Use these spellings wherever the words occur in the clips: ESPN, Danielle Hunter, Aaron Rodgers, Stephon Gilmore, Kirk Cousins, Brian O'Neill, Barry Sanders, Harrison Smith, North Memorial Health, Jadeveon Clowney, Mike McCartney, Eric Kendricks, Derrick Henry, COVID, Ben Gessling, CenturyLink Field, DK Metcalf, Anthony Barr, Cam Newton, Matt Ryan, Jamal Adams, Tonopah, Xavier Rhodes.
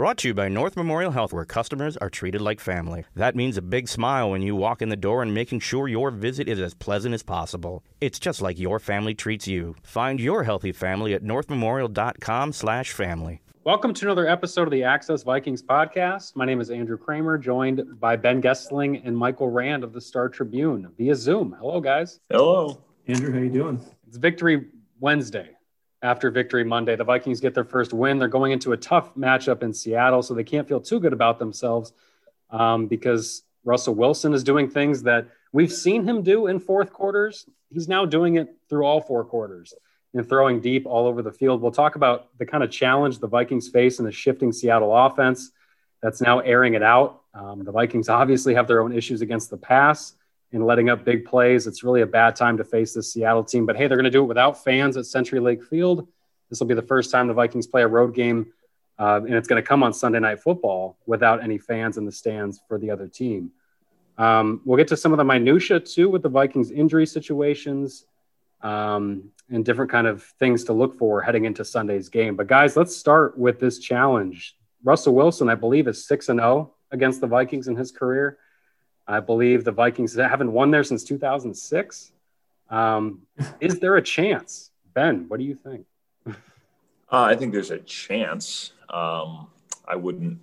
Brought to you by North Memorial Health, where customers are treated like family. That means a big smile when you walk in the door and making sure your visit is as pleasant as possible. It's just like your family treats you. Find your healthy family at northmemorial.com/family. Welcome to another episode of the Access Vikings podcast. My name is Andrew Kramer, joined by Ben Gessling and Michael Rand of the Star Tribune via Zoom. Hello, guys. Hello. Andrew, how you doing? It's Victory Wednesday. After Victory Monday, the Vikings get their first win. They're going into a tough matchup in Seattle, so they can't feel too good about themselves because Russell Wilson is doing things that we've seen him do in fourth quarters. He's now doing it through all four quarters and throwing deep all over the field. We'll talk about the kind of challenge the Vikings face in the shifting Seattle offense that's now airing it out. The Vikings obviously have their own issues against the pass and letting up big plays. It's really a bad time to face this Seattle team. But, hey, they're going to do it without fans at CenturyLink Field. This will be the first time the Vikings play a road game, and it's going to come on Sunday Night Football without any fans in the stands for the other team. We'll get to some of the minutia, too, with the Vikings injury situations, and different kind of things to look for heading into Sunday's game. But, guys, let's start with this challenge. Russell Wilson, I believe, is 6-0 against the Vikings in his career. I believe the Vikings haven't won there since 2006. Is there a chance? Ben, what do you think? I think there's a chance. I wouldn't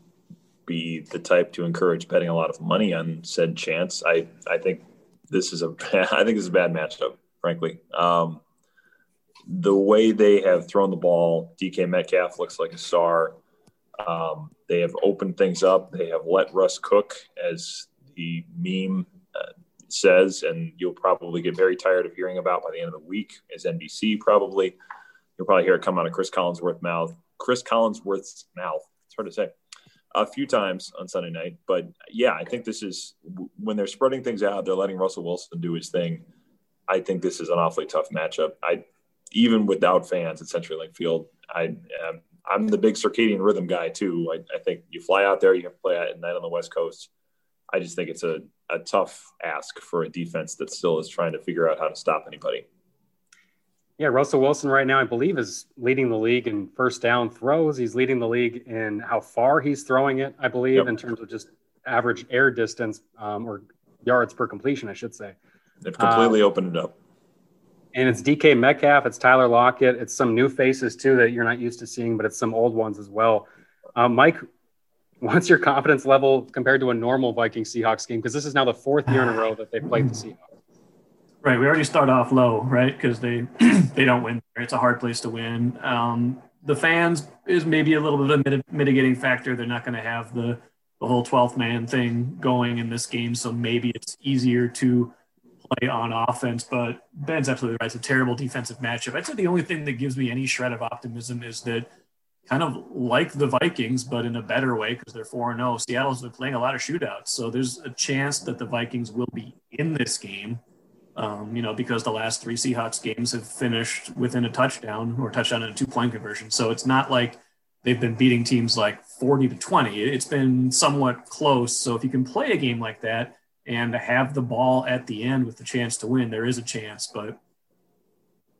be the type to encourage betting a lot of money on said chance. I think this is a bad matchup, frankly. The way they have thrown the ball, DK Metcalf looks like a star. They have opened things up. They have let Russ cook, as the meme says, and you'll probably get very tired of hearing about by the end of the week, is NBC probably. You'll probably hear it come out of Chris Collinsworth's mouth. It's hard to say. A few times on Sunday night. But, yeah, I think this is – when they're spreading things out, they're letting Russell Wilson do his thing. I think this is an awfully tough matchup. Even without fans at CenturyLink Field, I'm the big circadian rhythm guy too. I think you fly out there, you have to play at night on the West Coast. I just think it's a tough ask for a defense that still is trying to figure out how to stop anybody. Yeah, Russell Wilson right now, I believe, is leading the league in first down throws. He's leading the league in how far he's throwing it, I believe, in terms of just average air distance or yards per completion, I should say. They've completely opened it up. And it's DK Metcalf, it's Tyler Lockett, it's some new faces too that you're not used to seeing, but it's some old ones as well. Mike, what's your confidence level compared to a normal Vikings Seahawks game? Because this is now the fourth year in a row that they played the Seahawks. Right. We already start off low, right? Because they don't win there. It's a hard place to win. The fans is maybe a little bit of a mitigating factor. They're not going to have the whole 12th man thing going in this game. So maybe it's easier to play on offense, but Ben's absolutely right. It's a terrible defensive matchup. I'd say the only thing that gives me any shred of optimism is that, kind of like the Vikings, but in a better way, because they're 4-0. Seattle's been playing a lot of shootouts. So there's a chance that the Vikings will be in this game, because the last three Seahawks games have finished within a touchdown or touchdown and a two-point conversion. So it's not like they've been beating teams like 40-20. It's been somewhat close. So if you can play a game like that and have the ball at the end with the chance to win, there is a chance. But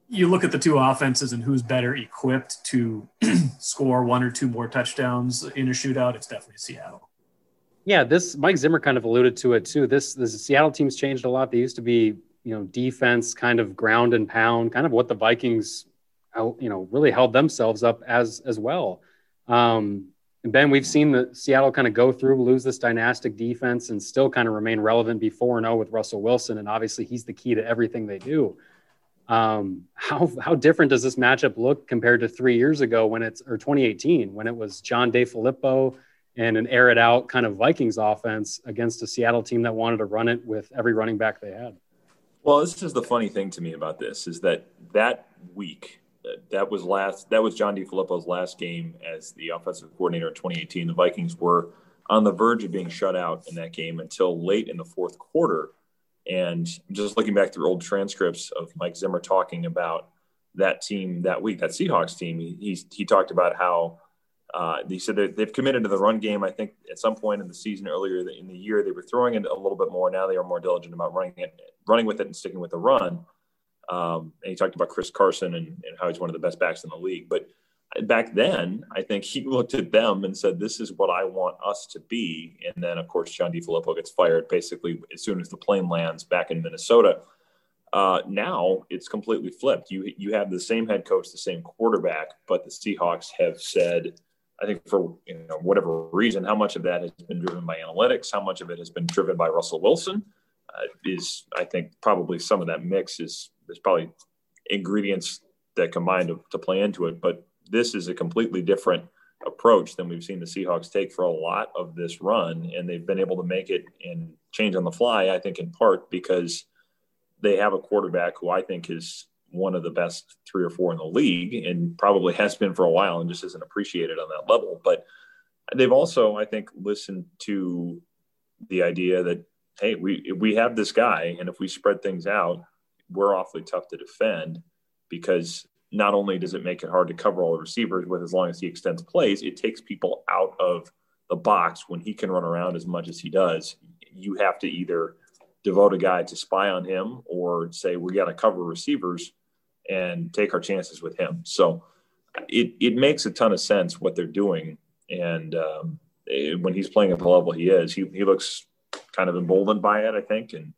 you look at the two offenses and who's better equipped to score one or two more touchdowns in a shootout, it's definitely Seattle. Yeah, this Mike Zimmer kind of alluded to it too. This Seattle team's changed a lot. They used to be, defense, kind of ground and pound, kind of what the Vikings, really held themselves up as well. Ben, we've seen the Seattle kind of go through, lose this dynastic defense and still kind of remain relevant, be 4-0 with Russell Wilson. And obviously he's the key to everything they do. How different does this matchup look compared to 3 years ago 2018, when it was John DeFilippo and an air it out kind of Vikings offense against a Seattle team that wanted to run it with every running back they had? Well, this is the funny thing to me about this is that week, that was John DeFilippo's last game as the offensive coordinator in 2018. The Vikings were on the verge of being shut out in that game until late in the fourth quarter. And just looking back through old transcripts of Mike Zimmer talking about that team that week, that Seahawks team, he talked about how he said that they've committed to the run game. I think at some point in the season earlier in the year, they were throwing it a little bit more. Now they are more diligent about running with it and sticking with the run. And he talked about Chris Carson and how he's one of the best backs in the league. But back then, I think he looked at them and said, this is what I want us to be. And then, of course, John DeFilippo gets fired basically as soon as the plane lands back in Minnesota. Now it's completely flipped. You have the same head coach, the same quarterback, but the Seahawks have said, I think for whatever reason, how much of that has been driven by analytics, how much of it has been driven by Russell Wilson, is I think probably some of that mix is there's probably ingredients that combine to play into it. But this is a completely different approach than we've seen the Seahawks take for a lot of this run, and they've been able to make it and change on the fly, I think in part because they have a quarterback who I think is one of the best 3 or 4 in the league and probably has been for a while and just isn't appreciated on that level. But they've also, I think, listened to the idea that, hey, we have this guy, and if we spread things out, we're awfully tough to defend, because not only does it make it hard to cover all the receivers with as long as he extends plays, it takes people out of the box when he can run around as much as he does. You have to either devote a guy to spy on him or say, we got to cover receivers and take our chances with him. So it makes a ton of sense what they're doing. And when he's playing at the level he is, he looks kind of emboldened by it, I think. And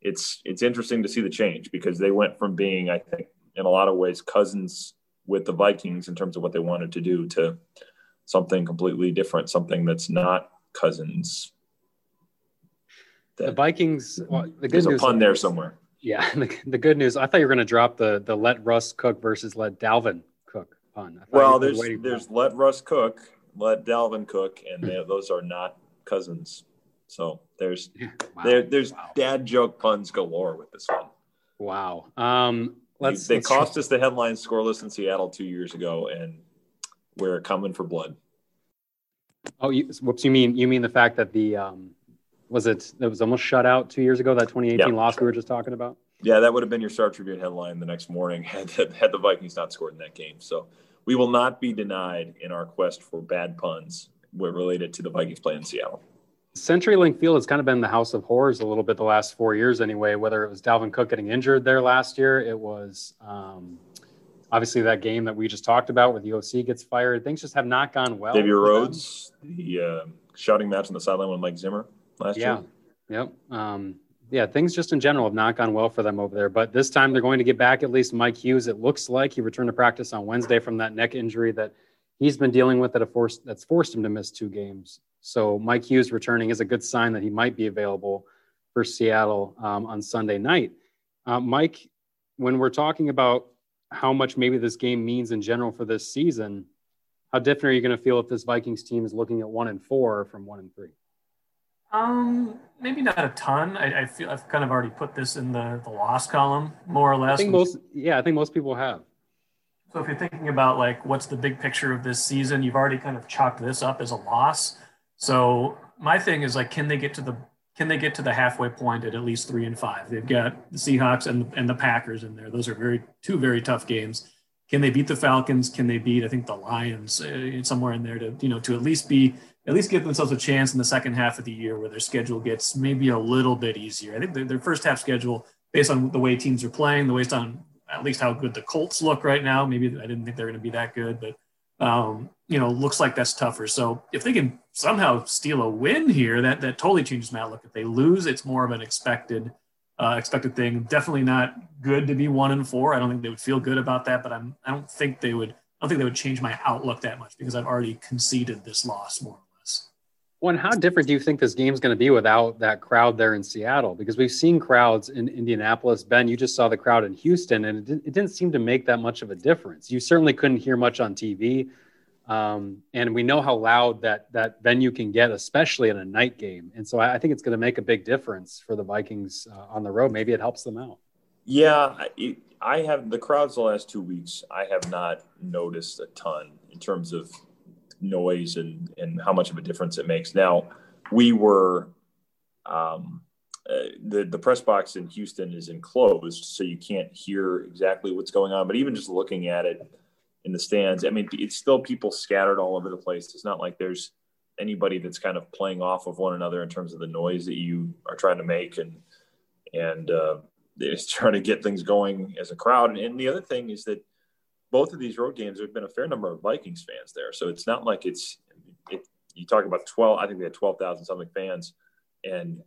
it's interesting to see the change, because they went from being, I think, in a lot of ways, cousins with the Vikings in terms of what they wanted to do, to something completely different, something that's not cousins. The Vikings, well, the good news, there's a pun there somewhere. Yeah, the good news. I thought you were going to drop the let Russ cook versus let Dalvin cook pun. Well, there's let Russ cook, let Dalvin cook, and those are not cousins. So there's dad joke puns galore with this one. Wow. They cost us the headline scoreless in Seattle 2 years ago, and we're coming for blood. Oh, you mean the fact that the was almost shut out 2 years ago, that 2018 loss we were just talking about? Yeah, that would have been your Star Tribune headline the next morning had the Vikings not scored in that game. So we will not be denied in our quest for bad puns related to the Vikings playing in Seattle. CenturyLink Field has kind of been the house of horrors a little bit the last 4 years anyway, whether it was Dalvin Cook getting injured there last year. It was obviously that game that we just talked about where the OC gets fired. Things just have not gone well. Xavier Rhodes, the shouting match on the sideline with Mike Zimmer last year. Yep. Things just in general have not gone well for them over there. But this time they're going to get back at least Mike Hughes. It looks like he returned to practice on Wednesday from that neck injury that he's been dealing with that's forced him to miss 2 games. So Mike Hughes returning is a good sign that he might be available for Seattle on Sunday night. Mike, when we're talking about how much maybe this game means in general for this season, how different are you going to feel if this Vikings team is looking at 1-4 from 1-3? Maybe not a ton. I feel I've kind of already put this in the loss column, more or less. I think most people have. So if you're thinking about like what's the big picture of this season, you've already kind of chalked this up as a loss. So my thing is like, can they get to the halfway point at least 3-5? They've got the Seahawks and the Packers in there. Those are two very tough games. Can they beat the Falcons? Can they beat, I think, the Lions somewhere in there to at least give themselves a chance in the second half of the year where their schedule gets maybe a little bit easier? I think their first half schedule, based on the way teams are playing, based on at least how good the Colts look right now, maybe I didn't think they're going to be that good, but looks like that's tougher. So if they can somehow steal a win here, that totally changes my outlook. If they lose, it's more of an expected thing. Definitely not good to be 1-4. I don't think they would feel good about that, but I don't think they would change my outlook that much, because I've already conceded this loss more or less. Well, and how different do you think this game's going to be without that crowd there in Seattle? Because we've seen crowds in Indianapolis. Ben, you just saw the crowd in Houston, and it didn't seem to make that much of a difference. You certainly couldn't hear much on TV. And we know how loud that venue can get, especially in a night game. And so I think it's going to make a big difference for the Vikings on the road. Maybe it helps them out. Yeah, I have the crowds the last 2 weeks. I have not noticed a ton in terms of noise and how much of a difference it makes. Now, we were the press box in Houston is enclosed, so you can't hear exactly what's going on. But even just looking at it in the stands, I mean, it's still people scattered all over the place. It's not like there's anybody that's kind of playing off of one another in terms of the noise that you are trying to make and they're just trying to get things going as a crowd. And the other thing is that both of these road games, there've been a fair number of Vikings fans there. So it's not like you talk about 12, I think they had 12,000 something fans, and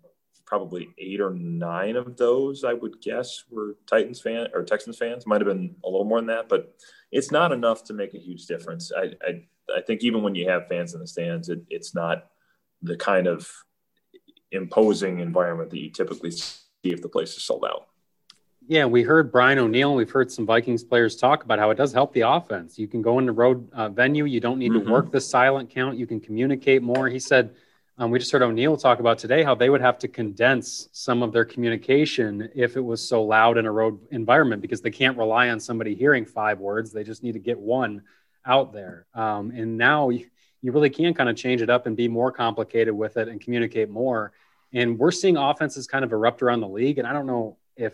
probably 8 or 9 of those, I would guess, were Titans fan or Texans fans. Might've been a little more than that, but it's not enough to make a huge difference. I think even when you have fans in the stands, it's not the kind of imposing environment that you typically see if the place is sold out. Yeah, we heard Brian O'Neill, and we've heard some Vikings players talk about how it does help the offense. You can go in the road venue. You don't need to work the silent count. You can communicate more. He said, we just heard O'Neill talk about today how they would have to condense some of their communication if it was so loud in a road environment, because they can't rely on somebody hearing 5 words. They just need to get one out there. And now you really can kind of change it up and be more complicated with it and communicate more. And we're seeing offenses kind of erupt around the league. And I don't know if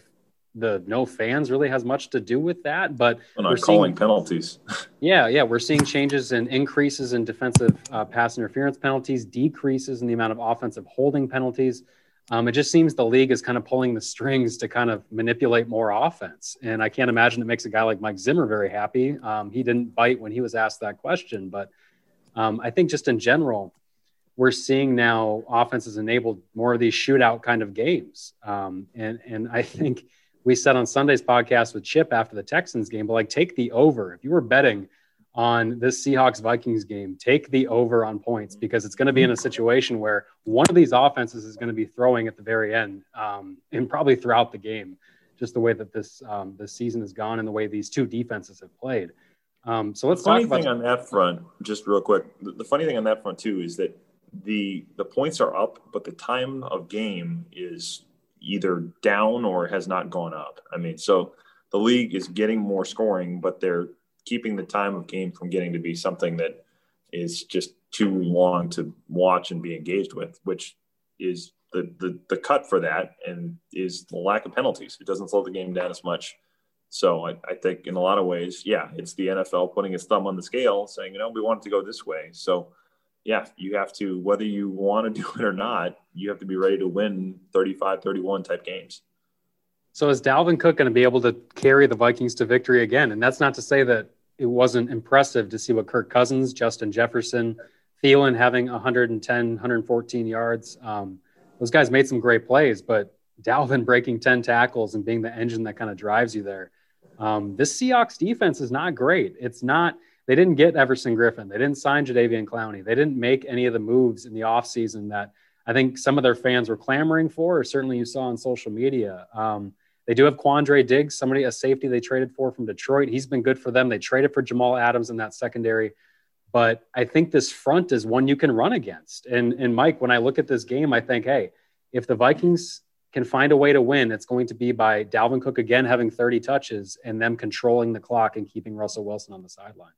the no fans really has much to do with that, but we're calling penalties. Yeah. We're seeing changes and increases in defensive pass interference penalties, decreases in the amount of offensive holding penalties. It just seems the league is kind of pulling the strings to kind of manipulate more offense. And I can't imagine it makes a guy like Mike Zimmer very happy. He didn't bite when he was asked that question, but I think just in general, we're seeing now offenses enabled more of these shootout kind of games. And I think we said on Sunday's podcast with Chip after the Texans game, but like, take the over. If you were betting on this Seahawks-Vikings game, take the over on points, because it's going to be in a situation where one of these offenses is going to be throwing at the very end, and probably throughout the game, just the way that this season has gone and the way these two defenses have played. So let's talk about on that front, just real quick. The funny thing on that front too is that the points are up, but the time of game is either down or has not gone up. I mean, so the league is getting more scoring, but they're keeping the time of game from getting to be something that is just too long to watch and be engaged with, which is the cut for that and is the lack of penalties. It doesn't slow the game down as much. So I think in a lot of ways, yeah, it's the NFL putting its thumb on the scale saying, we want it to go this way. So yeah, you have to, whether you want to do it or not, you have to be ready to win 35-31 type games. So is Dalvin Cook going to be able to carry the Vikings to victory again? And that's not to say that it wasn't impressive to see what Kirk Cousins, Justin Jefferson, Thielen having 110, 114 yards. Those guys made some great plays, but Dalvin breaking 10 tackles and being the engine that kind of drives you there. This Seahawks defense is not great. It's not. They didn't get Everson Griffin. They didn't sign Jadeveon Clowney. They didn't make any of the moves in the offseason that I think some of their fans were clamoring for, or certainly you saw on social media. They do have Quandre Diggs, a safety they traded for from Detroit. He's been good for them. They traded for Jamal Adams in that secondary. But I think this front is one you can run against. And Mike, when I look at this game, I think, hey, if the Vikings can find a way to win, it's going to be by Dalvin Cook again having 30 touches and them controlling the clock and keeping Russell Wilson on the sideline.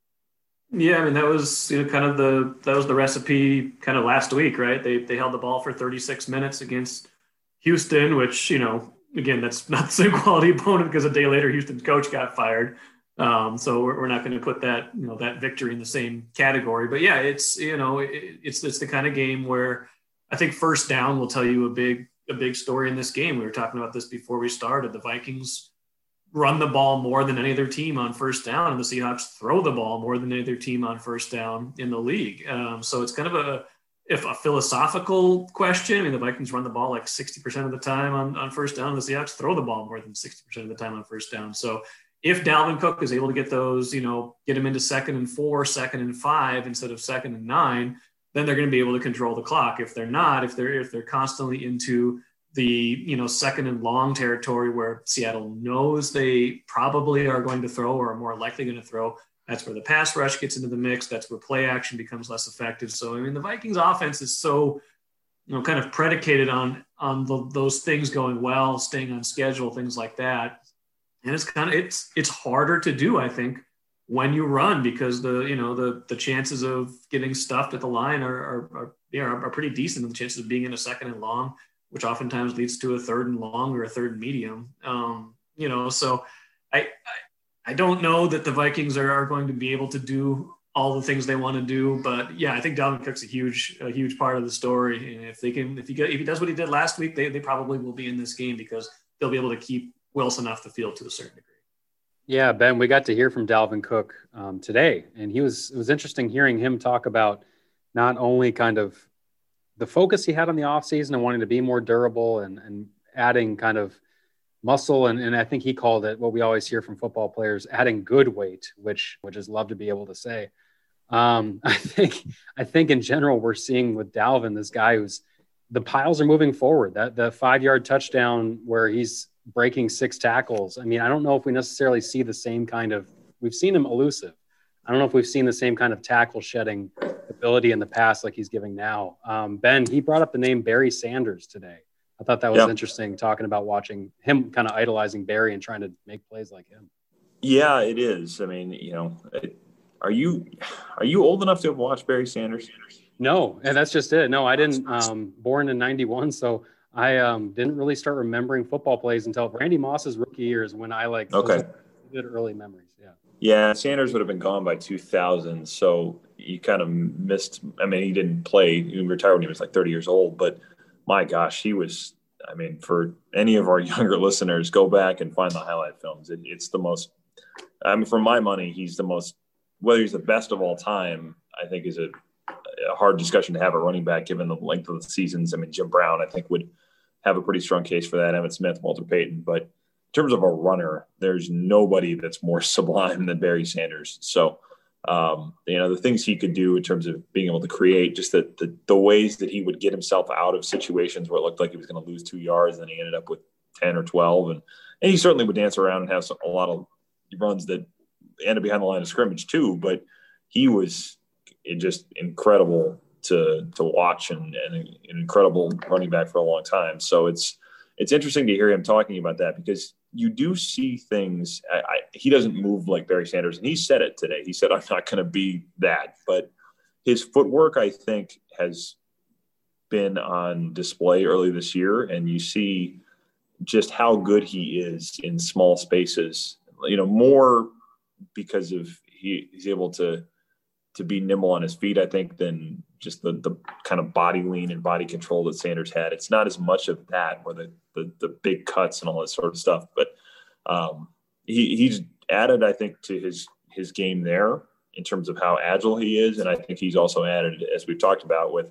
Yeah, I mean, that was the recipe kind of last week, right? They held the ball for 36 minutes against Houston, which, again, that's not the same quality opponent because a day later Houston's coach got fired. So we're not going to put that, that victory in the same category. But yeah, it's the kind of game where I think first down will tell you a big story in this game. We were talking about this before we started. The Vikings run the ball more than any other team on first down, and the Seahawks throw the ball more than any other team on first down in the league. So it's kind of a philosophical question. I mean, the Vikings run the ball like 60% of the time on first down, and the Seahawks throw the ball more than 60% of the time on first down. So if Dalvin Cook is able to get those, get him into 2nd and 4, 2nd and 5 instead of 2nd and 9, then they're going to be able to control the clock. If they're not, if they're constantly into the 2nd and long territory where Seattle knows they probably are going to throw or are more likely going to throw, that's where the pass rush gets into the mix. That's where play action becomes less effective. So, I mean, the Vikings offense is so, kind of predicated on those things going well, staying on schedule, things like that. And it's kind of, it's harder to do, I think, when you run, because the chances of getting stuffed at the line are pretty decent, and the chances of being in a 2nd and long, which oftentimes leads to a 3rd and long or a 3rd and medium. So I don't know that the Vikings are going to be able to do all the things they want to do, but yeah, I think Dalvin Cook's a huge part of the story. And if he does what he did last week, they probably will be in this game because they'll be able to keep Wilson off the field to a certain degree. Yeah, Ben, we got to hear from Dalvin Cook today, and it was interesting hearing him talk about not only kind of the focus he had on the offseason and wanting to be more durable and adding kind of muscle, and I think he called it what we always hear from football players, adding good weight, which is love to be able to say. I think in general we're seeing with Dalvin this guy who's the piles are moving forward. That the 5-yard touchdown where he's breaking 6 tackles. I mean, I don't know if we necessarily see the same kind of. We've seen him elusive. I don't know if we've seen the same kind of tackle shedding ability in the past like he's giving now. Ben, he brought up the name Barry Sanders today. I thought that was interesting, talking about watching him kind of idolizing Barry and trying to make plays like him. Yeah, it is. I mean, you know, are you old enough to have watched Barry Sanders? No, and that's just it. No, I didn't. Born in 91, so I didn't really start remembering football plays until Randy Moss's rookie years when I like did early memories. Yeah, Sanders would have been gone by 2000, so you kind of missed. I mean, he didn't play. He retired when he was like 30 years old, but my gosh, he was. I mean, for any of our younger listeners, go back and find the highlight films. It's the most. I mean, for my money, he's the most. Whether he's the best of all time, I think is a hard discussion to have at running back given the length of the seasons. I mean, Jim Brown, I think, would have a pretty strong case for that. Emmitt Smith, Walter Payton, but. In terms of a runner, there's nobody that's more sublime than Barry Sanders. So, you know, the things he could do in terms of being able to create, just the ways that he would get himself out of situations where it looked like he was going to lose 2 yards, and then he ended up with 10 or 12. And he certainly would dance around and have a lot of runs that ended behind the line of scrimmage too, but he was just incredible to watch and an incredible running back for a long time. So it's interesting to hear him talking about that because you do see things. He doesn't move like Barry Sanders, and he said it today. He said, I'm not going to be that. But his footwork, I think, has been on display early this year, and you see just how good he is in small spaces, you know, more because of he's able to be nimble on his feet, I think, than just the kind of body lean and body control that Sanders had. It's not as much of that where the big cuts and all that sort of stuff, but he's added, I think, to his game there in terms of how agile he is. And I think he's also added, as we've talked about, with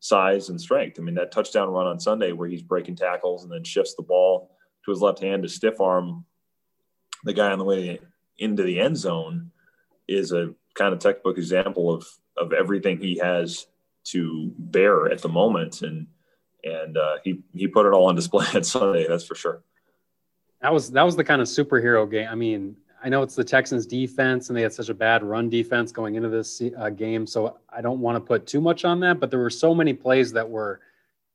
size and strength. I mean, that touchdown run on Sunday where he's breaking tackles and then shifts the ball to his left hand to stiff arm the guy on the way into the end zone is a kind of textbook example of everything he has to bear at the moment. And he put it all on display on Sunday. That's for sure. That was the kind of superhero game. I mean, I know it's the Texans defense and they had such a bad run defense going into this game. So I don't want to put too much on that, but there were so many plays that were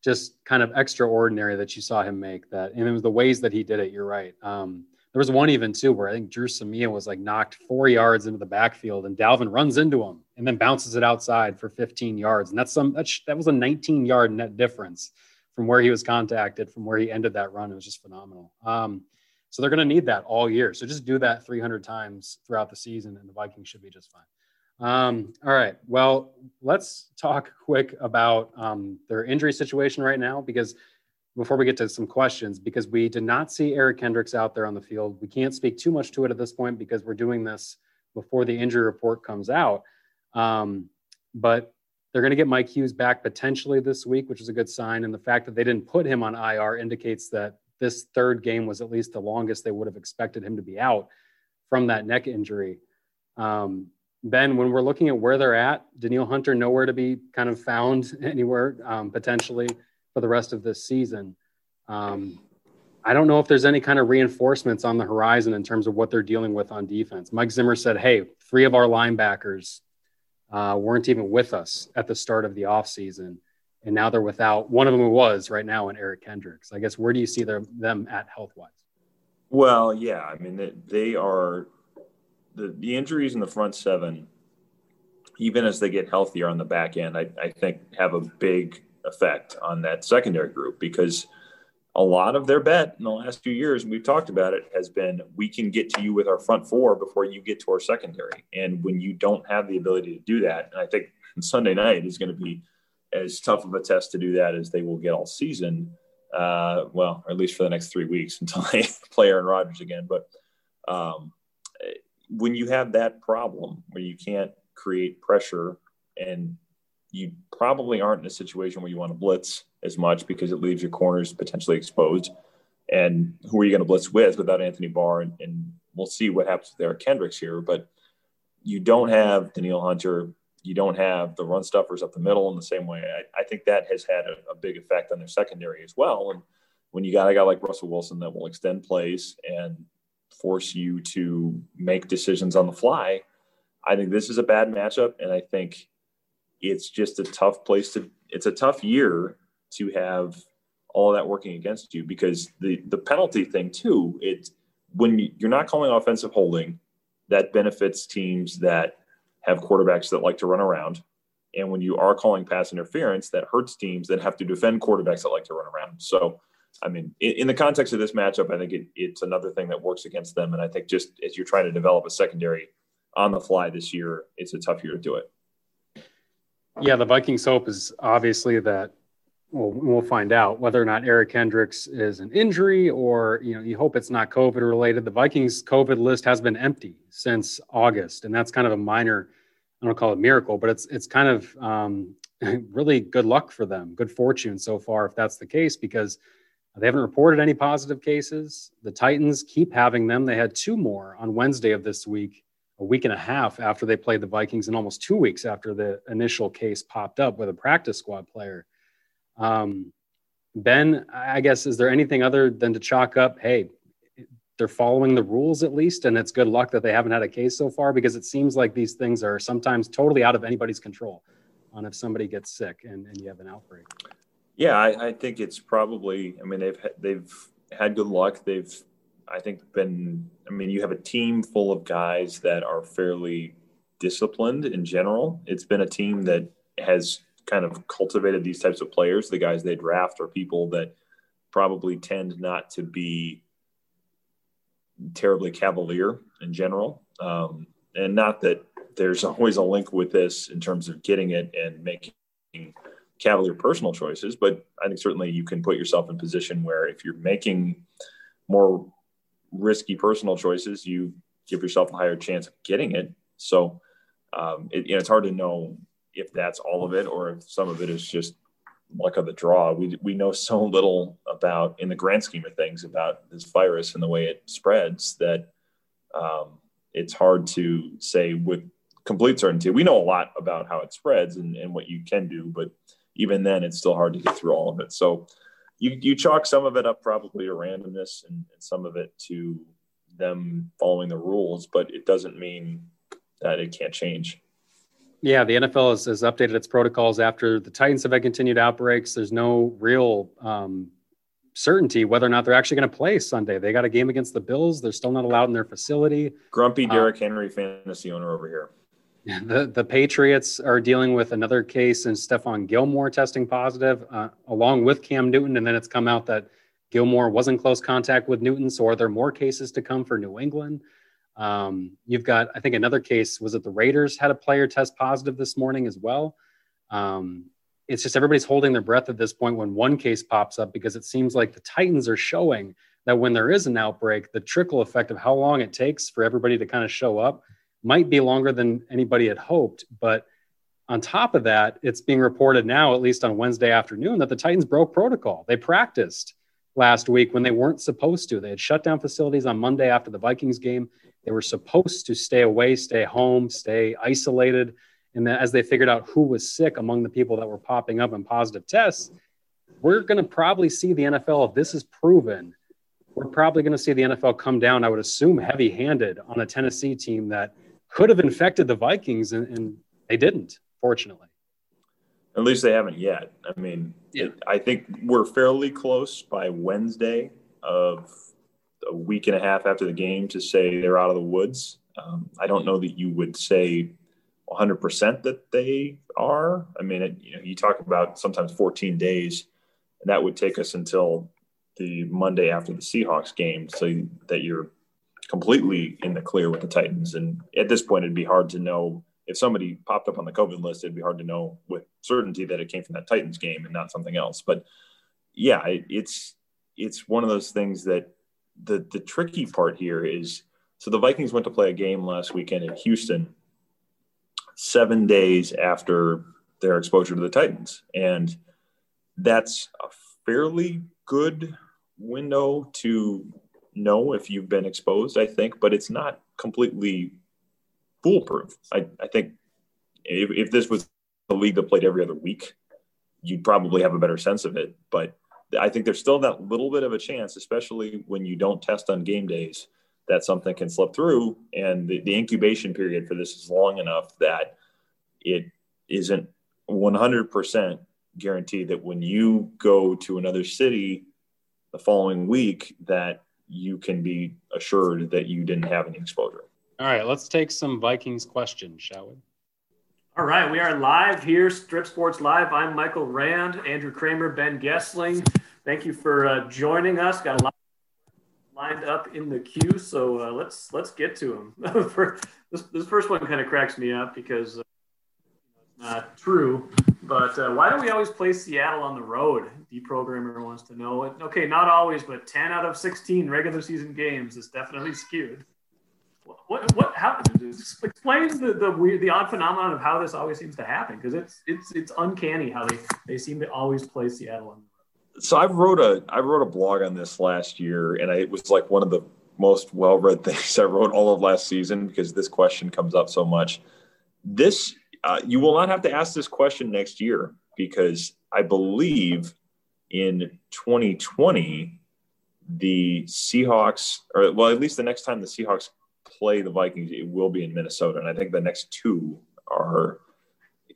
just kind of extraordinary that you saw him make that. And it was the ways that he did it. You're right. There was one even too where I think Drew Samia was like knocked 4 yards into the backfield and Dalvin runs into him and then bounces it outside for 15 yards. And that was a 19-yard net difference from where he was contacted, from where he ended that run. It was just phenomenal. So they're going to need that all year. So just do that 300 times throughout the season and the Vikings should be just fine. All right. Well, let's talk quick about their injury situation right now because before we get to some questions, because we did not see Eric Kendricks out there on the field. We can't speak too much to it at this point because we're doing this before the injury report comes out. But they're going to get Mike Hughes back potentially this week, which is a good sign. And the fact that they didn't put him on IR indicates that this third game was at least the longest they would have expected him to be out from that neck injury. Ben, when we're looking at where they're at, Danielle Hunter, nowhere to be kind of found anywhere potentially for the rest of this season. I don't know if there's any kind of reinforcements on the horizon in terms of what they're dealing with on defense. Mike Zimmer said, hey, 3 of our linebackers weren't even with us at the start of the offseason, and now they're without. One of them was right now in Eric Kendricks. I guess, where do you see them at health-wise? Well, yeah, I mean, they are the injuries in the front 7, even as they get healthier on the back end, I think have a big effect on that secondary group because a lot of their bet in the last few years, and we've talked about it, has been we can get to you with our front 4 before you get to our secondary. And when you don't have the ability to do that, and I think Sunday night is going to be as tough of a test to do that as they will get all season, well, or at least for the next 3 weeks until they play Aaron Rodgers again. But when you have that problem where you can't create pressure, and you probably aren't in a situation where you want to blitz as much because it leaves your corners potentially exposed. And who are you going to blitz with without Anthony Barr? And we'll see what happens with Eric Kendricks here. But you don't have Danielle Hunter. You don't have the run stuffers up the middle in the same way. I think that has had a big effect on their secondary as well. And when you got a guy like Russell Wilson that will extend plays and force you to make decisions on the fly, I think this is a bad matchup. And I think it's just a tough place to – it's a tough year to have all of that working against you, because the penalty thing too, it's when you're not calling offensive holding, that benefits teams that have quarterbacks that like to run around. And when you are calling pass interference, that hurts teams that have to defend quarterbacks that like to run around. So, I mean, in the context of this matchup, I think it's another thing that works against them. And I think just as you're trying to develop a secondary on the fly this year, it's a tough year to do it. Yeah, the Vikings' hope is obviously that we'll find out whether or not Eric Kendricks is an injury, or, you know, you hope it's not COVID related. The Vikings' COVID list has been empty since August, and that's kind of a minor, I don't call it miracle, but it's kind of really good luck for them, good fortune so far if that's the case, because they haven't reported any positive cases. The Titans keep having them. They had two more on Wednesday of this week, a week and a half after they played the Vikings, and almost 2 weeks after the initial case popped up with a practice squad player. Ben, I guess, is there anything other than to chalk up, hey, they're following the rules at least, and it's good luck that they haven't had a case so far, because it seems like these things are sometimes totally out of anybody's control on if somebody gets sick and you have an outbreak. Yeah, I think it's probably, I mean, they've had good luck. They've, I think, been, I mean, you have a team full of guys that are fairly disciplined in general. It's been a team that has kind of cultivated these types of players. The guys they draft are people that probably tend not to be terribly cavalier in general. And not that there's always a link with this in terms of getting it and making cavalier personal choices, but I think certainly you can put yourself in a position where if you're making more risky personal choices, you give yourself a higher chance of getting it. So it's hard to know if that's all of it, or if some of it is just luck of the draw. We know so little about, in the grand scheme of things, about this virus and the way it spreads that it's hard to say with complete certainty. We know a lot about how it spreads and what you can do, but even then it's still hard to get through all of it. So you chalk some of it up probably to randomness and some of it to them following the rules, but it doesn't mean that it can't change. Yeah, the NFL has updated its protocols after the Titans have had continued outbreaks. There's no real certainty whether or not they're actually going to play Sunday. They got a game against the Bills. They're still not allowed in their facility. Grumpy Derrick Henry fantasy owner over here. The Patriots are dealing with another case, and Stephon Gilmore testing positive along with Cam Newton. And then it's come out that Gilmore was in close contact with Newton. So are there more cases to come for New England? You've got, I think, another case. Was it the Raiders had a player test positive this morning as well? It's just everybody's holding their breath at this point when one case pops up, because it seems like the Titans are showing that when there is an outbreak, the trickle effect of how long it takes for everybody to kind of show up might be longer than anybody had hoped. But on top of that, it's being reported now, at least on Wednesday afternoon, that the Titans broke protocol. They practiced last week when they weren't supposed to. They had shut down facilities on Monday after the Vikings game. They were supposed to stay away, stay home, stay isolated. And then as they figured out who was sick among the people that were popping up in positive tests, we're going to probably see the NFL, if this is proven, we're probably going to see the NFL come down, I would assume, heavy-handed on a Tennessee team that could have infected the Vikings, and they didn't, fortunately. At least they haven't yet. I mean, yeah. I think we're fairly close by Wednesday of a week and a half after the game to say they're out of the woods. I don't know that you would say 100% that they are. I mean, you talk about sometimes 14 days, and that would take us until the Monday after the Seahawks game, so that you're completely in the clear with the Titans. And at this point, it'd be hard to know. If somebody popped up on the COVID list, it'd be hard to know with certainty that it came from that Titans game and not something else. But yeah, it's one of those things that the tricky part here is So the Vikings went to play a game last weekend in Houston, 7 days after their exposure to the Titans. And that's a fairly good window to know if you've been exposed, I think, but it's not completely foolproof. I think if this was a league that played every other week, you'd probably have a better sense of it. But I think there's still that little bit of a chance, especially when you don't test on game days, that something can slip through. And the incubation period for this is long enough that it isn't 100% guaranteed that when you go to another city the following week that you can be assured that you didn't have any exposure. All right, let's take some Vikings questions, shall we? All right, we are live here, Strip Sports Live. I'm Michael Rand, Andrew Kramer, Ben Gessling. Thank you for joining us. Got a lot lined up in the queue, so let's get to them. This first one kind of cracks me up because it's not true, but why do we always play Seattle on the road? The programmer wants to know. Okay, not always, but 10 out of 16 regular season games is definitely skewed. How explains the odd phenomenon of how this always seems to happen? Because it's uncanny how they seem to always play Seattle on the road. So I wrote a blog on this last year, and it was like one of the most well-read things I wrote all of last season because this question comes up so much. This you will not have to ask this question next year because I believe in 2020 the Seahawks, or well, at least the next time the Seahawks play the Vikings, it will be in Minnesota, and I think the next two are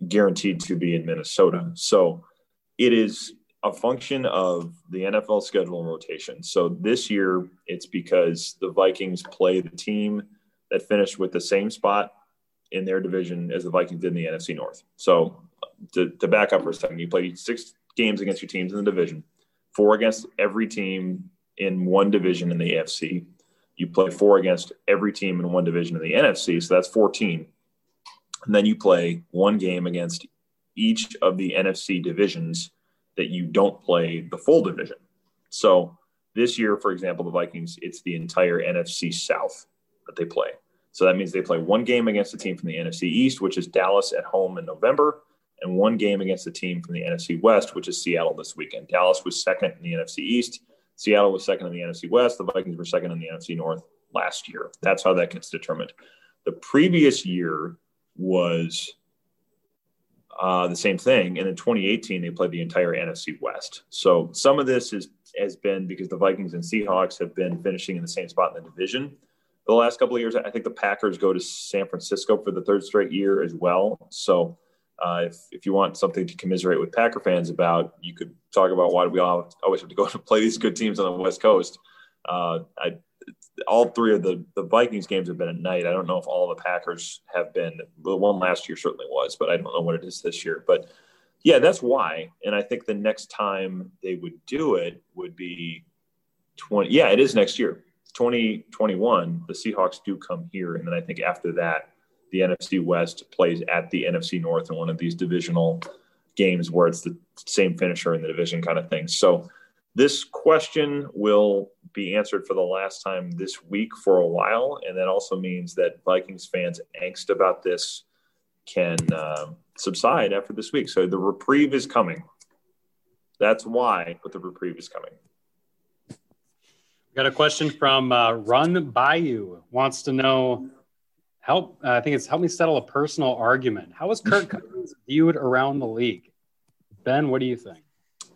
guaranteed to be in Minnesota. So it is a function of the NFL schedule rotation. So this year, it's because the Vikings play the team that finished with the same spot in their division as the Vikings did in the NFC North. So to back up for a second, you play 6 games against your teams in the division, 4 against every team in one division in the AFC. You play 4 against every team in one division in the NFC, so that's 14. And then you play 1 game against each of the NFC divisions that you don't play the full division. So this year, for example, the Vikings, it's the entire NFC South that they play. So that means they play 1 game against the team from the NFC East, which is Dallas at home in November, and 1 game against the team from the NFC West, which is Seattle this weekend. Dallas was second in the NFC East. Seattle was second in the NFC West. The Vikings were second in the NFC North last year. That's how that gets determined. The previous year was the same thing. And in 2018, they played the entire NFC West. So some of this has been because the Vikings and Seahawks have been finishing in the same spot in the division the last couple of years. I think the Packers go to San Francisco for the third straight year as well. So if you want something to commiserate with Packer fans about, you could talk about why we all always have to go to play these good teams on the West Coast. All 3 of the Vikings games have been at night. I don't know if all the Packers have been. The one last year certainly was, but I don't know what it is this year. But, yeah, that's why. And I think the next time they would do it would be it is next year. 2021, the Seahawks do come here, and then I think after that, the NFC West plays at the NFC North in one of these divisional games where it's the same finisher in the division kind of thing. So this question will be answered for the last time this week for a while. And that also means that Vikings fans' angst about this can subside after this week. So the reprieve is coming. That's why, but the reprieve is coming. Got a question from Run Bayou. Wants to know, help me settle a personal argument. How is Kirk Cousins viewed around the league? Ben, what do you think?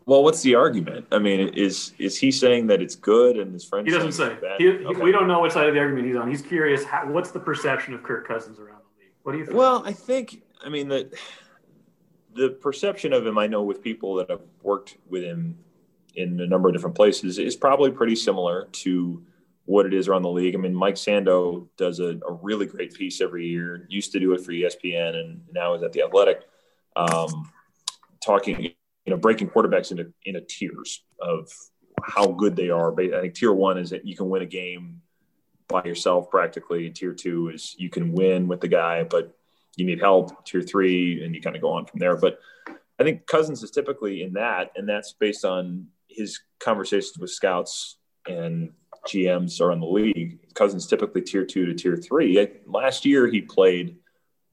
Well, what's the argument? I mean, is he saying that it's good and his friends? He doesn't say. We don't know what side of the argument he's on. He's curious. What's the perception of Kirk Cousins around the league? What do you think? Well, I mean the perception of him, I know with people that have worked with him in a number of different places, is probably pretty similar to what it is around the league. I mean, Mike Sando does a really great piece every year, used to do it for ESPN and now is at The Athletic, talking, breaking quarterbacks into tiers of how good they are. I think tier 1 is that you can win a game by yourself practically. Tier 2 is you can win with the guy, but you need help. Tier 3, and you kind of go on from there. But I think Cousins is typically in that, and that's based on his conversations with scouts and GMs are in the league. Cousins typically tier 2 to tier 3. Last year he played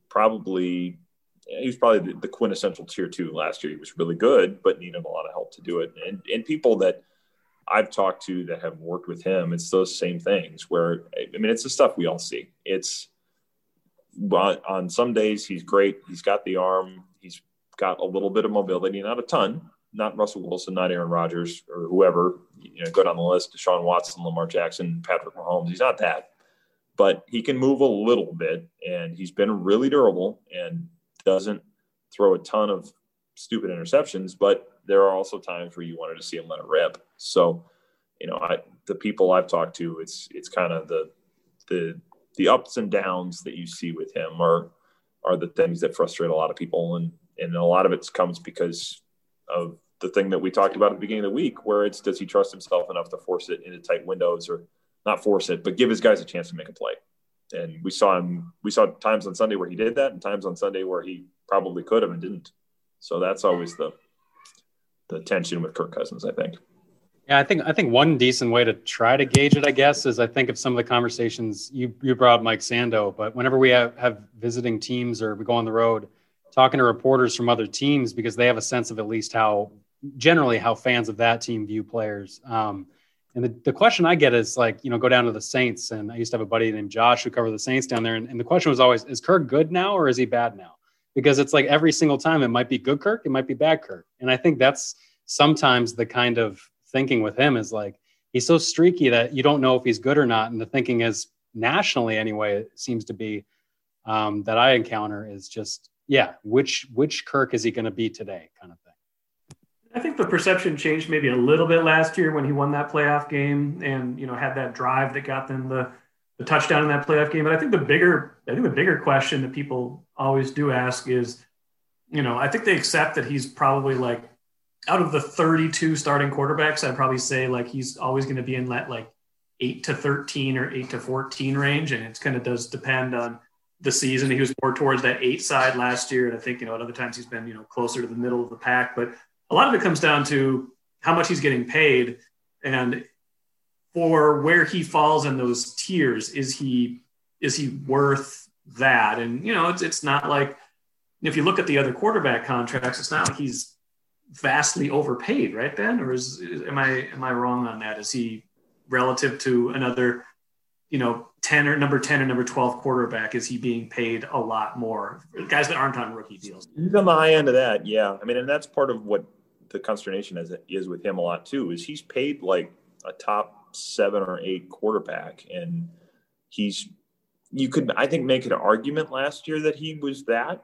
probably the quintessential tier 2 last year. He was really good, but needed a lot of help to do it. And people that I've talked to that have worked with him, it's those same things where, I mean, it's the stuff we all see. It's on some days he's great. He's got the arm. He's got a little bit of mobility, not a ton, not Russell Wilson, not Aaron Rodgers or whoever, go down the list, Deshaun Watson, Lamar Jackson, Patrick Mahomes. He's not that, but he can move a little bit, and he's been really durable and doesn't throw a ton of stupid interceptions, but there are also times where you wanted to see him let it rip. So, the people I've talked to, it's kind of the ups and downs that you see with him are the things that frustrate a lot of people. And a lot of it comes because of the thing that we talked about at the beginning of the week, where it's, does he trust himself enough to force it into tight windows, or not force it, but give his guys a chance to make a play. And we saw times on Sunday where he did that, and times on Sunday where he probably could have and didn't. So that's always the tension with Kirk Cousins, I think. Yeah, I think one decent way to try to gauge it, I guess, is I think of some of the conversations you brought Mike Sando, but whenever we have visiting teams or we go on the road, talking to reporters from other teams, because they have a sense of at least how fans of that team view players. And the question I get is go down to the Saints. And I used to have a buddy named Josh who covered the Saints down there. And the question was always, is Kirk good now or is he bad now? Because it's like every single time it might be good Kirk, it might be bad Kirk. And I think that's sometimes the kind of thinking with him is like, he's so streaky that you don't know if he's good or not. And the thinking is nationally anyway, it seems to be that I encounter is just, yeah, which Kirk is he going to be today kind of thing. I think the perception changed maybe a little bit last year when he won that playoff game and, had that drive that got them the touchdown in that playoff game. But I think the bigger question that people always do ask is, I think they accept that he's probably like out of the 32 starting quarterbacks, I'd probably say like he's always going to be in that like 8 to 13 or 8 to 14 range. And it kind of does depend on the season. He was more towards that 8 side last year. And I think, at other times he's been, closer to the middle of the pack. But a lot of it comes down to how much he's getting paid and for where he falls in those tiers. Is he worth that? And, it's not like if you look at the other quarterback contracts, it's not like he's vastly overpaid, right, Ben? Or am I wrong on that? Is he relative to another, 10 or number 10 or number 12 quarterback, is he being paid a lot more? Guys that aren't on rookie deals. He's on the high end of that, yeah. I mean, and that's part of what the consternation is with him a lot too, is he's paid like a top 7 or 8 quarterback. And you could, I think, make an argument last year that he was that,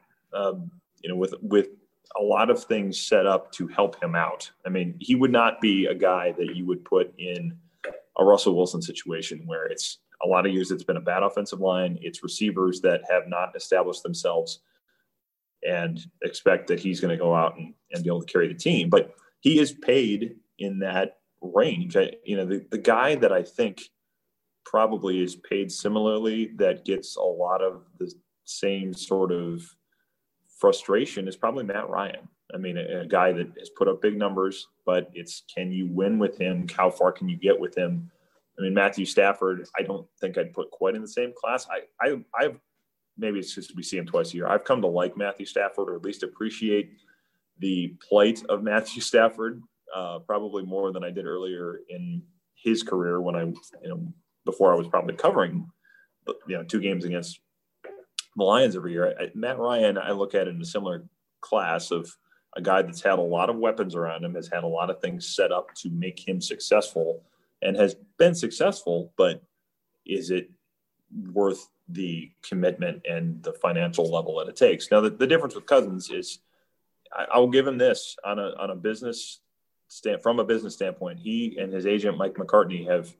with a lot of things set up to help him out. I mean, he would not be a guy that you would put in a Russell Wilson situation where it's a lot of years it's been a bad offensive line. It's receivers that have not established themselves and expect that he's going to go out and be able to carry the team. But he is paid in that range. The guy that I think probably is paid similarly that gets a lot of the same sort of frustration is probably Matt Ryan. I mean, a guy that has put up big numbers, but it's, can you win with him? How far can you get with him? I mean, Matthew Stafford, I don't think I'd put quite in the same class. I've maybe it's just we see him twice a year. I've come to like Matthew Stafford, or at least appreciate the plight of Matthew Stafford, probably more than I did earlier in his career when I, before I was probably covering, 2 games against the Lions every year. Matt Ryan, I look at in a similar class of a guy that's had a lot of weapons around him, has had a lot of things set up to make him successful, and has been successful, but is it worth the commitment and the financial level that it takes? Now, the difference with Cousins is, I'll give him this on a business stand, from a business standpoint. He and his agent Mike McCartney have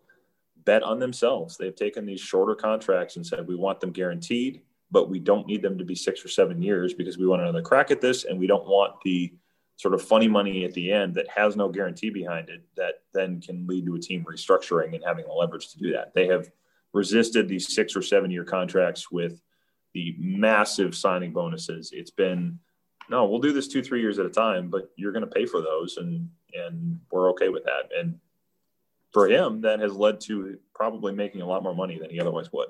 bet on themselves. They've taken these shorter contracts and said we want them guaranteed, but we don't need them to be 6 or 7 years because we want another crack at this, and we don't want the sort of funny money at the end that has no guarantee behind it that then can lead to a team restructuring and having the leverage to do that. They have resisted these 6 or 7 year contracts with the massive signing bonuses. It's been, no, we'll do this 2-3 years at a time, but you're going to pay for those. And we're okay with that. And for him that has led to probably making a lot more money than he otherwise would.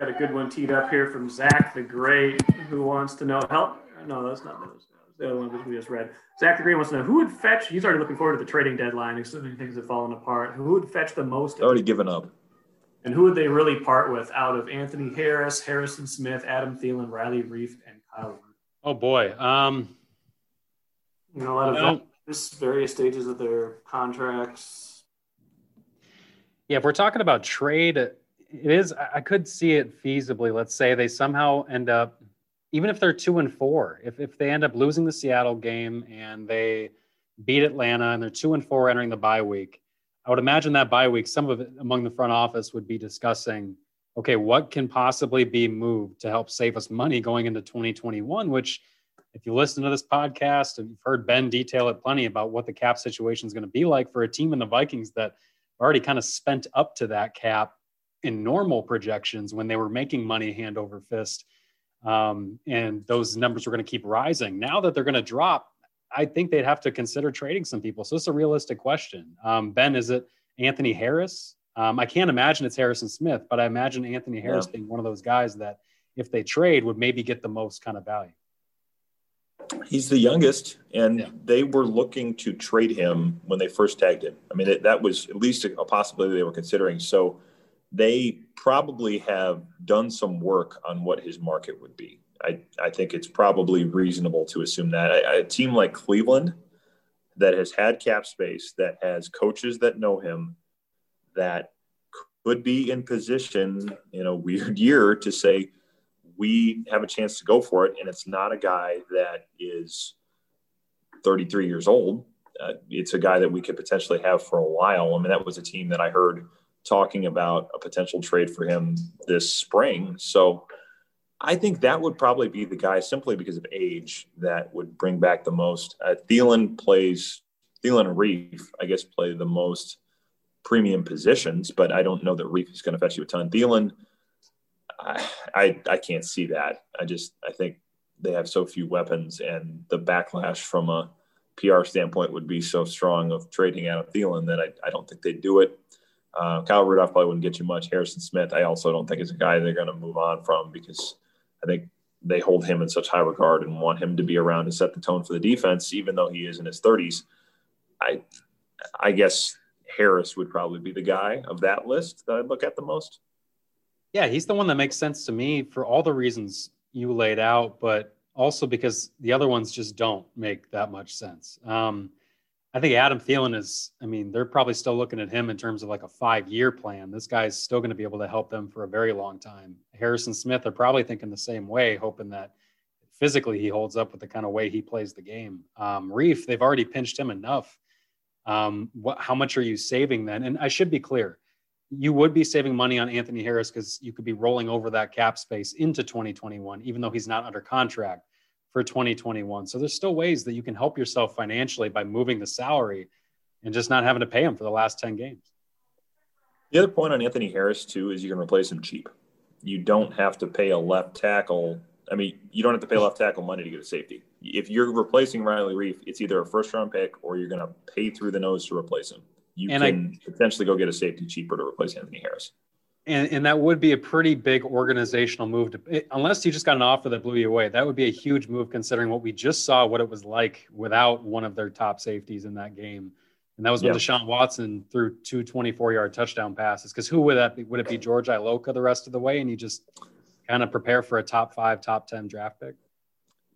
Got a good one teed up here from Zach the Great, who wants to know help. No, that's not those. The other one we just read. Zach the Great wants to know who would fetch. He's already looking forward to the trading deadline, assuming things have fallen apart. Who would fetch the most? Already given up. And who would they really part with out of Anthony Harris, Harrison Smith, Adam Thielen, Riley Reef, and Kyle Rudolph? Oh boy. You know, a lot of various stages of their contracts. Yeah, if we're talking about trade, it is. I could see it feasibly. Let's say they somehow end up. Even if they're 2-4, if they end up losing the Seattle game and they beat Atlanta and they're 2-4 entering the bye week, I would imagine that bye week, some of it among the front office would be discussing, okay, what can possibly be moved to help save us money going into 2021, which if you listen to this podcast and you've heard Ben detail it plenty about what the cap situation is going to be like for a team in the Vikings that already kind of spent up to that cap in normal projections when they were making money hand over fist. And those numbers were going to keep rising. Now that they're going to drop, I think they'd have to consider trading some people. So it's a realistic question. Ben, is it Anthony Harris? I can't imagine it's Harrison Smith, but I imagine Anthony Harris being one of those guys that if they trade would maybe get the most kind of value. He's the youngest, and they were looking to trade him when they first tagged him. I mean, that was at least a possibility they were considering. So they probably have done some work on what his market would be. I think it's probably reasonable to assume that a team like Cleveland that has had cap space, that has coaches that know him, that could be in position in a weird year to say, we have a chance to go for it. And it's not a guy that is 33 years old. It's a guy that we could potentially have for a while. I mean, that was a team that I heard talking about a potential trade for him this spring. So I think that would probably be the guy simply because of age that would bring back the most. Thielen and Reef, I guess, play the most premium positions, but I don't know that Reef is going to fetch you a ton. Thielen, I can't see that. I think they have so few weapons, and the backlash from a PR standpoint would be so strong of trading out of Thielen that I don't think they'd do it. Kyle Rudolph probably wouldn't get you much. Harrison Smith, I also don't think is a guy they're going to move on from because I think they hold him in such high regard and want him to be around and set the tone for the defense, even though he is in his 30s. I guess Harris would probably be the guy of that list that I'd look at the most. Yeah, he's the one that makes sense to me for all the reasons you laid out, but also because the other ones just don't make that much sense. I think Adam Thielen is, I mean, they're probably still looking at him in terms of like a 5-year plan. This guy's still going to be able to help them for a very long time. Harrison Smith are probably thinking the same way, hoping that physically he holds up with the kind of way he plays the game. Reef, they've already pinched him enough. How much are you saving then? And I should be clear, you would be saving money on Anthony Harris because you could be rolling over that cap space into 2021, even though he's not under contract for 2021. So there's still ways that you can help yourself financially by moving the salary and just not having to pay him for the last 10 games. The other point on Anthony Harris too, is you can replace him cheap. You don't have to pay a left tackle. I mean, you don't have to pay left tackle money to get a safety. If you're replacing Riley Reef, it's either a first round pick or you're going to pay through the nose to replace him. You can potentially go get a safety cheaper to replace Anthony Harris. And that would be a pretty big organizational move, unless you just got an offer that blew you away. That would be a huge move considering what we just saw, what it was like without one of their top safeties in that game. And that was when Deshaun Watson threw two 24-yard touchdown passes. Because who would that be? Would it be George Iloka the rest of the way? And you just kind of prepare for a top 5, top 10 draft pick?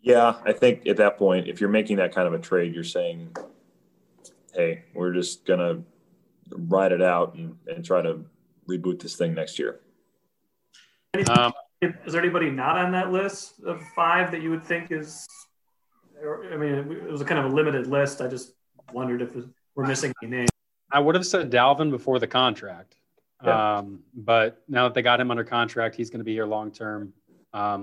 Yeah, I think at that point, if you're making that kind of a trade, you're saying, hey, we're just going to ride it out and try to reboot this thing next year. Is there anybody not on that list of 5 that you would think is? I mean, it was a kind of a limited list. I just wondered if we're missing any name. I would have said Dalvin before the contract, but now that they got him under contract, he's going to be here long term. I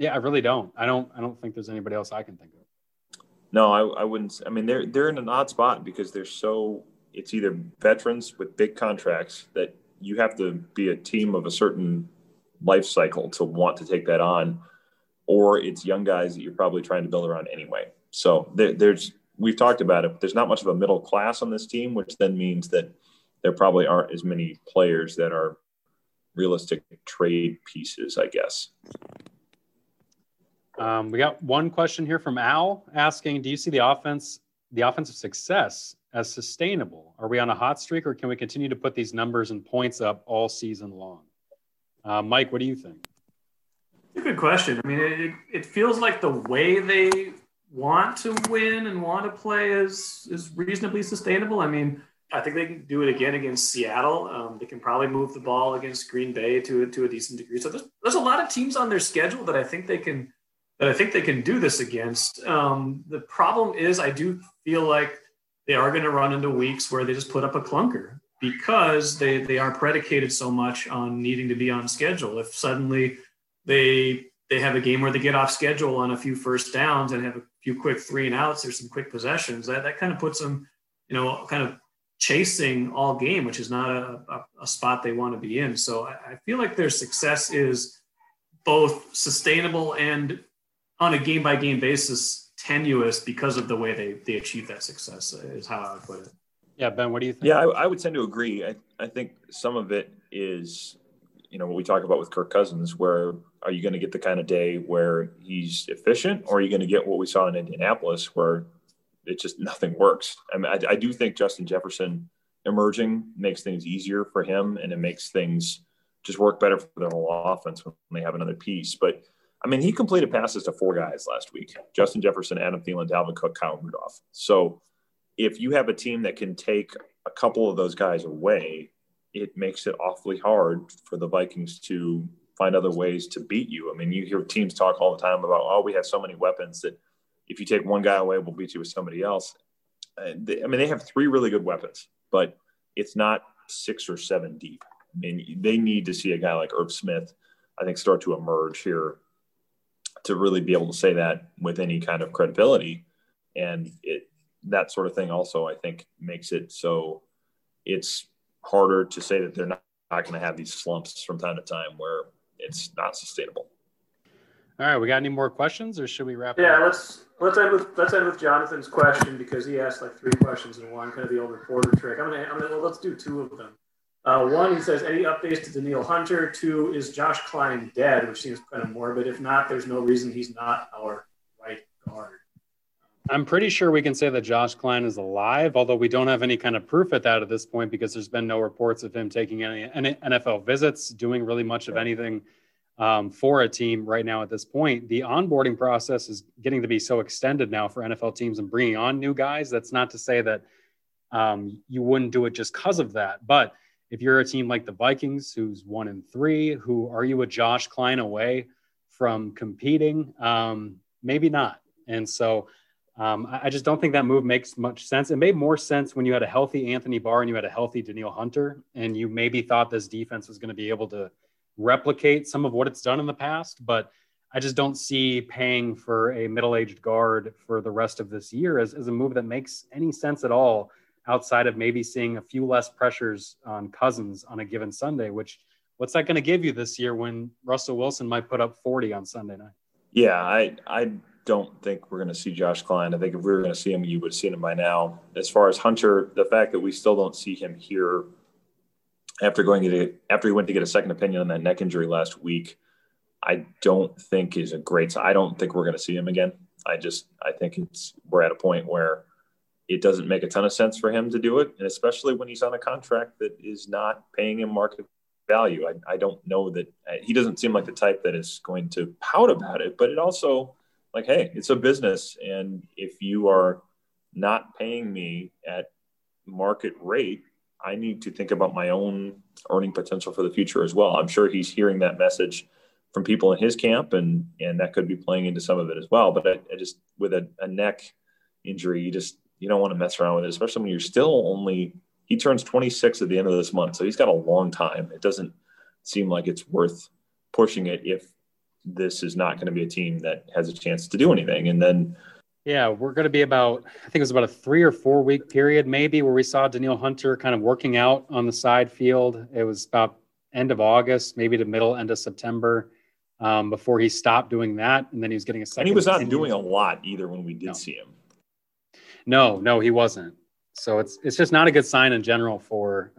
really don't. I don't think there's anybody else I can think of. No, I wouldn't. I mean, they're in an odd spot because they're so. It's either veterans with big contracts that. You have to be a team of a certain life cycle to want to take that on, or it's young guys that you're probably trying to build around anyway. So we've talked about it. But there's not much of a middle class on this team, which then means that there probably aren't as many players that are realistic trade pieces, I guess. We got one question here from Al asking, do you see the offensive success as sustainable? Are we on a hot streak, or can we continue to put these numbers and points up all season long? Mike, what do you think? It's a good question. I mean, it feels like the way they want to win and want to play is reasonably sustainable. I mean, I think they can do it again against Seattle. They can probably move the ball against Green Bay to a decent degree. So there's a lot of teams on their schedule that I think they can do this against. The problem is, I do feel like they are going to run into weeks where they just put up a clunker because they are predicated so much on needing to be on schedule. If suddenly they have a game where they get off schedule on a few first downs and have a few quick 3-and-outs or some quick possessions, that kind of puts them, kind of chasing all game, which is not a spot they want to be in. So I feel like their success is both sustainable and on a game-by-game basis tenuous because of the way they achieve that success, is how I would put it. Yeah, Ben, what do you think? Yeah, I would tend to agree. I think some of it is, what we talk about with Kirk Cousins, where are you going to get the kind of day where he's efficient, or are you going to get what we saw in Indianapolis where it just nothing works? I mean, I do think Justin Jefferson emerging makes things easier for him, and it makes things just work better for their whole offense when they have another piece. But, I mean, he completed passes to 4 guys last week: Justin Jefferson, Adam Thielen, Dalvin Cook, Kyle Rudolph. So if you have a team that can take a couple of those guys away, it makes it awfully hard for the Vikings to find other ways to beat you. I mean, you hear teams talk all the time about, oh, we have so many weapons that if you take one guy away, we'll beat you with somebody else. They have 3 really good weapons, but it's not 6 or 7 deep. I mean, they need to see a guy like Irv Smith, I think, start to emerge here to really be able to say that with any kind of credibility. And that sort of thing also, I think, makes it so it's harder to say that they're not going to have these slumps from time to time where it's not sustainable. All right, we got any more questions, or should we wrap up? Yeah, let's end with Jonathan's question, because he asked like 3 questions in one, kind of the old reporter trick. Well, let's do 2 of them. One, he says, any updates to Danielle Hunter? 2, is Josh Klein dead? Which seems kind of morbid. If not, there's no reason he's not our right guard. I'm pretty sure we can say that Josh Klein is alive, although we don't have any kind of proof at that at this point, because there's been no reports of him taking any NFL visits, doing really much of anything for a team right now at this point. The onboarding process is getting to be so extended now for NFL teams and bringing on new guys. That's not to say that you wouldn't do it just because of that, but if you're a team like the Vikings, who's 1-3, who are you a Josh Klein away from competing? Maybe not. And so I just don't think that move makes much sense. It made more sense when you had a healthy Anthony Barr and you had a healthy Danielle Hunter, and you maybe thought this defense was going to be able to replicate some of what it's done in the past. But I just don't see paying for a middle-aged guard for the rest of this year as a move that makes any sense at all, outside of maybe seeing a few less pressures on Cousins on a given Sunday, which what's that going to give you this year when Russell Wilson might put up 40 on Sunday night? Yeah, I don't think we're going to see Josh Klein. I think if we were going to see him, you would have seen him by now. As far as Hunter, the fact that we still don't see him here after he went to get a second opinion on that neck injury last week, I don't think is a great sign. I don't think we're going to see him again. I think we're at a point where it doesn't make a ton of sense for him to do it, and especially when he's on a contract that is not paying him market value. I don't know that – he doesn't seem like the type that is going to pout about it, but it also – like, hey, it's a business, and if you are not paying me at market rate, I need to think about my own earning potential for the future as well. I'm sure he's hearing that message from people in his camp, and that could be playing into some of it as well. But I just – with a neck injury, you don't want to mess around with it, especially when you're still he turns 26 at the end of this month. So he's got a long time. It doesn't seem like it's worth pushing it if this is not going to be a team that has a chance to do anything. And then, yeah, we're going to be I think it was about a 3 or 4 week period maybe where we saw Danielle Hunter kind of working out on the side field. It was about end of August, maybe to end of September. Before he stopped doing that. And then he was getting a second. And he was not doing a lot either when we did see him. No, he wasn't. So it's just not a good sign in general for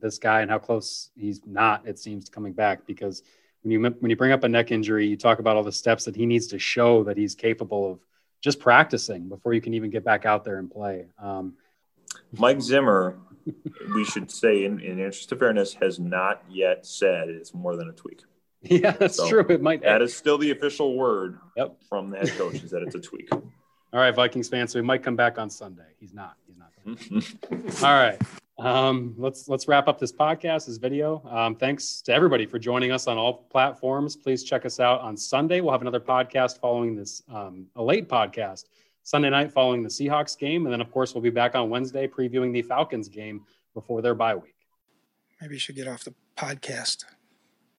this guy and how close he's not, it seems, to coming back. Because when you bring up a neck injury, you talk about all the steps that he needs to show that he's capable of just practicing before you can even get back out there and play. Mike Zimmer, we should say, in the interest of fairness, has not yet said it's more than a tweak. Yeah, that's true. It might. That is still the official word from the head coach, is that it's a tweak. All right, Vikings fans, so he might come back on Sunday. He's not. All right. Let's wrap up this podcast, this video. Thanks to everybody for joining us on all platforms. Please check us out on Sunday. We'll have another podcast following this, a late podcast Sunday night following the Seahawks game. And then, of course, we'll be back on Wednesday previewing the Falcons game before their bye week. Maybe you should get off the podcast.